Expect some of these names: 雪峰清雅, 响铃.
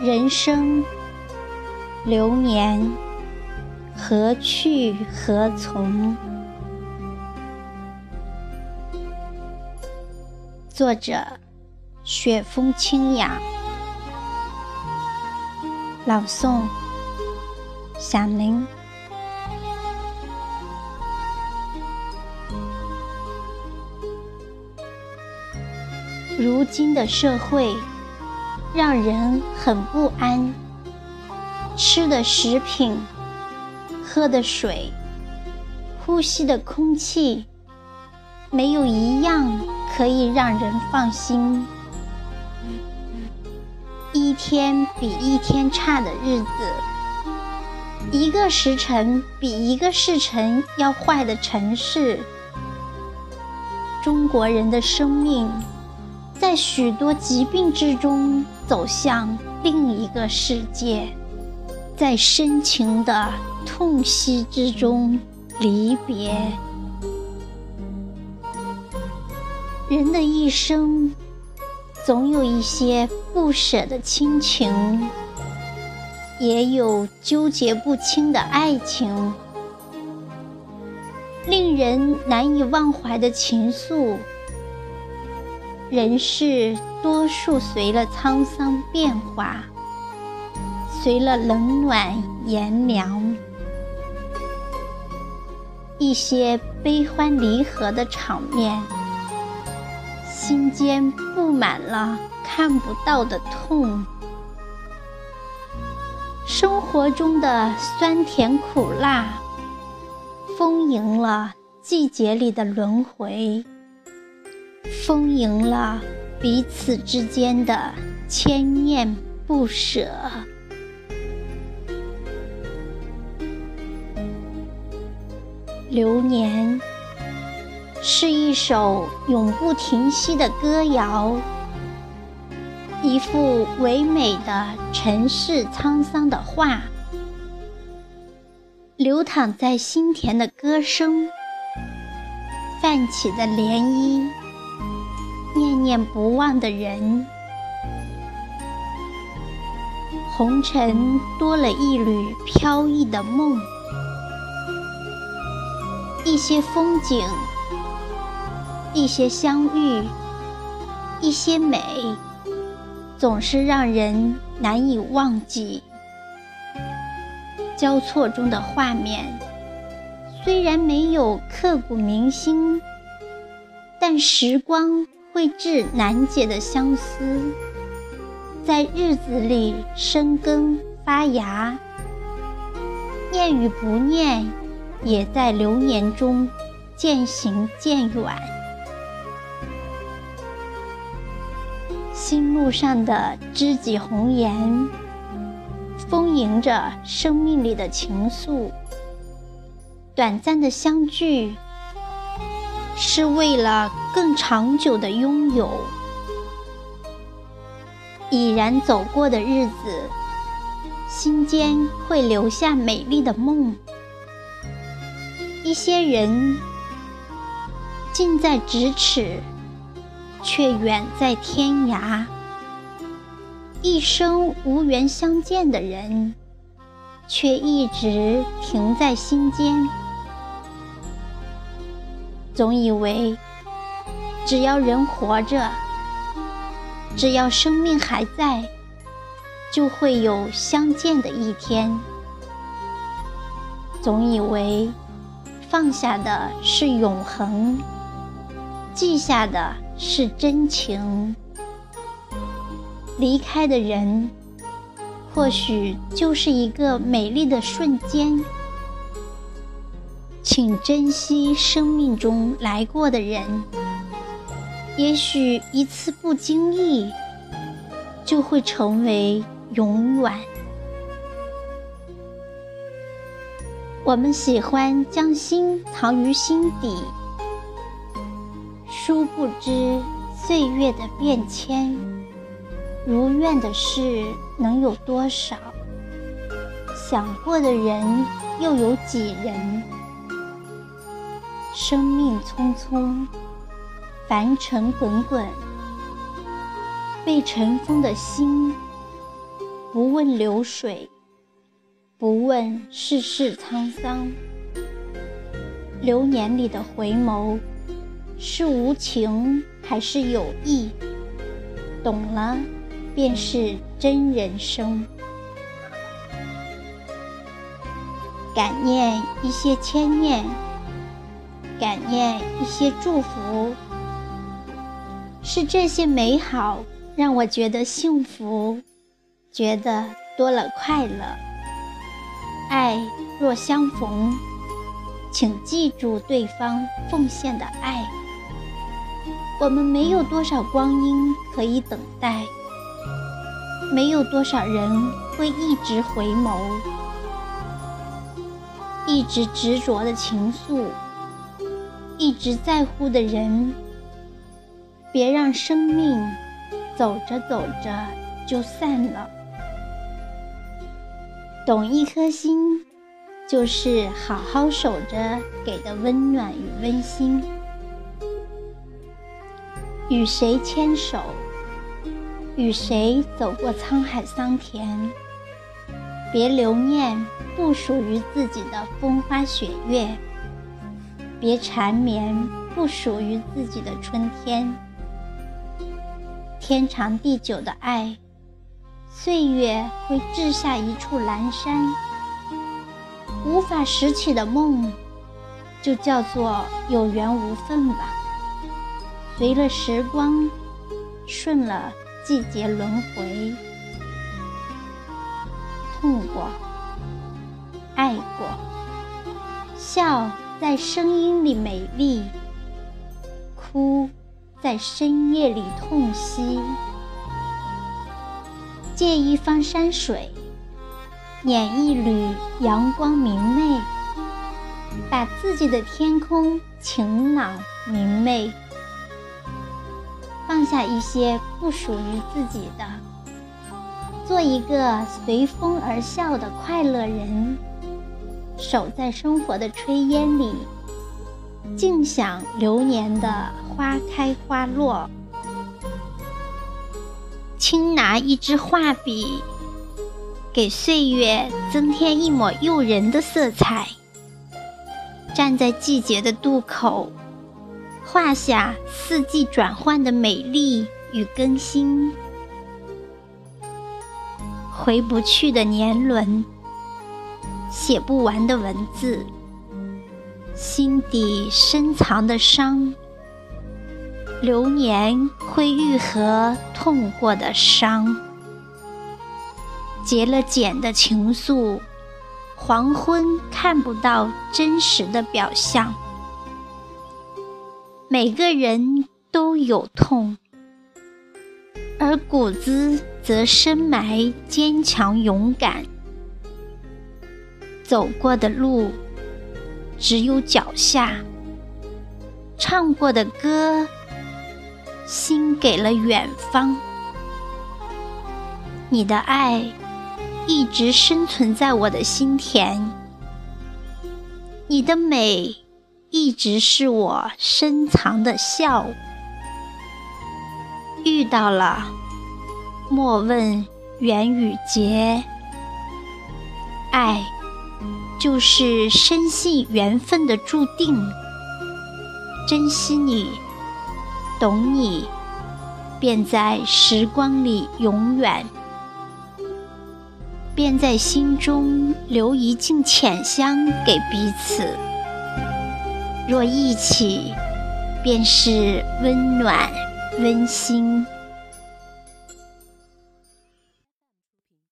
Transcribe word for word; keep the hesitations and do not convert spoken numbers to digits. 人生流年，何去何从？作者：雪峰清雅，朗诵：响铃。如今的社会让人很不安，吃的食品，喝的水，呼吸的空气，没有一样可以让人放心。一天比一天差的日子，一个时辰比一个时辰要坏的城市，中国人的生命在许多疾病之中走向另一个世界，在深情的痛惜之中离别。人的一生总有一些不舍的亲情，也有纠结不清的爱情，令人难以忘怀的情愫。人世多数随了沧桑变化，随了冷暖炎凉，一些悲欢离合的场面，心间布满了看不到的痛。生活中的酸甜苦辣，丰盈了季节里的轮回，丰盈了彼此之间的牵念不舍。流年是一首永不停息的歌谣，一幅唯美的尘世沧桑的画，流淌在心田的歌声，泛起的涟漪，念念不忘的人。红尘多了一缕飘逸的梦，一些风景，一些相遇，一些美，总是让人难以忘记。交错中的画面虽然没有刻骨铭心，但时光绘制难解的相思，在日子里生根发芽，念与不念也在流年中渐行渐远。心路上的知己红颜，丰盈着生命里的情愫。短暂的相聚是为了更长久的拥有，已然走过的日子，心间会留下美丽的梦。一些人近在咫尺，却远在天涯。一生无缘相见的人，却一直停在心间。总以为只要人活着，只要生命还在，就会有相见的一天。总以为放下的是永恒，记下的是真情。离开的人，或许就是一个美丽的瞬间。请珍惜生命中来过的人，也许一次不经意，就会成为永远。我们喜欢将心藏于心底，殊不知岁月的变迁，如愿的事能有多少？想过的人又有几人？生命匆匆，凡尘滚滚，被尘封的心不不问流水，不问世事沧桑。流年里的回眸，是无情还是有意？懂了，便是真人生。感念一些牵念，感念一些祝福，是这些美好让我觉得幸福，觉得多了快乐。爱若相逢，请记住对方奉献的爱。我们没有多少光阴可以等待，没有多少人会一直回眸，一直执着的情愫，一直在乎的人。别让生命走着走着就散了。懂一颗心，就是好好守着给的温暖与温馨。与谁牵手，与谁走过沧海桑田，别留念不属于自己的风花雪月，别缠绵不属于自己的春天。天长地久的爱，岁月会掷下一处阑珊。无法拾起的梦，就叫做有缘无分吧。随了时光，顺了季节轮回，痛过，爱过，笑在声音里美丽，哭在深夜里痛惜。借一方山水，捻一缕阳光明媚，把自己的天空晴朗明媚。放下一些不属于自己的，做一个随风而笑的快乐人。守在生活的炊烟里，静享流年的花开花落。轻拿一支画笔，给岁月增添一抹诱人的色彩。站在季节的渡口，画下四季转换的美丽与更新。回不去的年轮，写不完的文字，心底深藏的伤，流年会愈合痛过的伤。结了茧的情愫，黄昏看不到真实的表象。每个人都有痛，而骨子则深埋坚强勇敢。走过的路只有脚下，唱过的歌心给了远方。你的爱一直深存在我的心田，你的美一直是我深藏的笑。遇到了，莫问缘与劫，爱就是深信缘分的注定。珍惜你，懂你，便在时光里永远，便在心中留一径浅香给彼此。若一起，便是温暖温馨。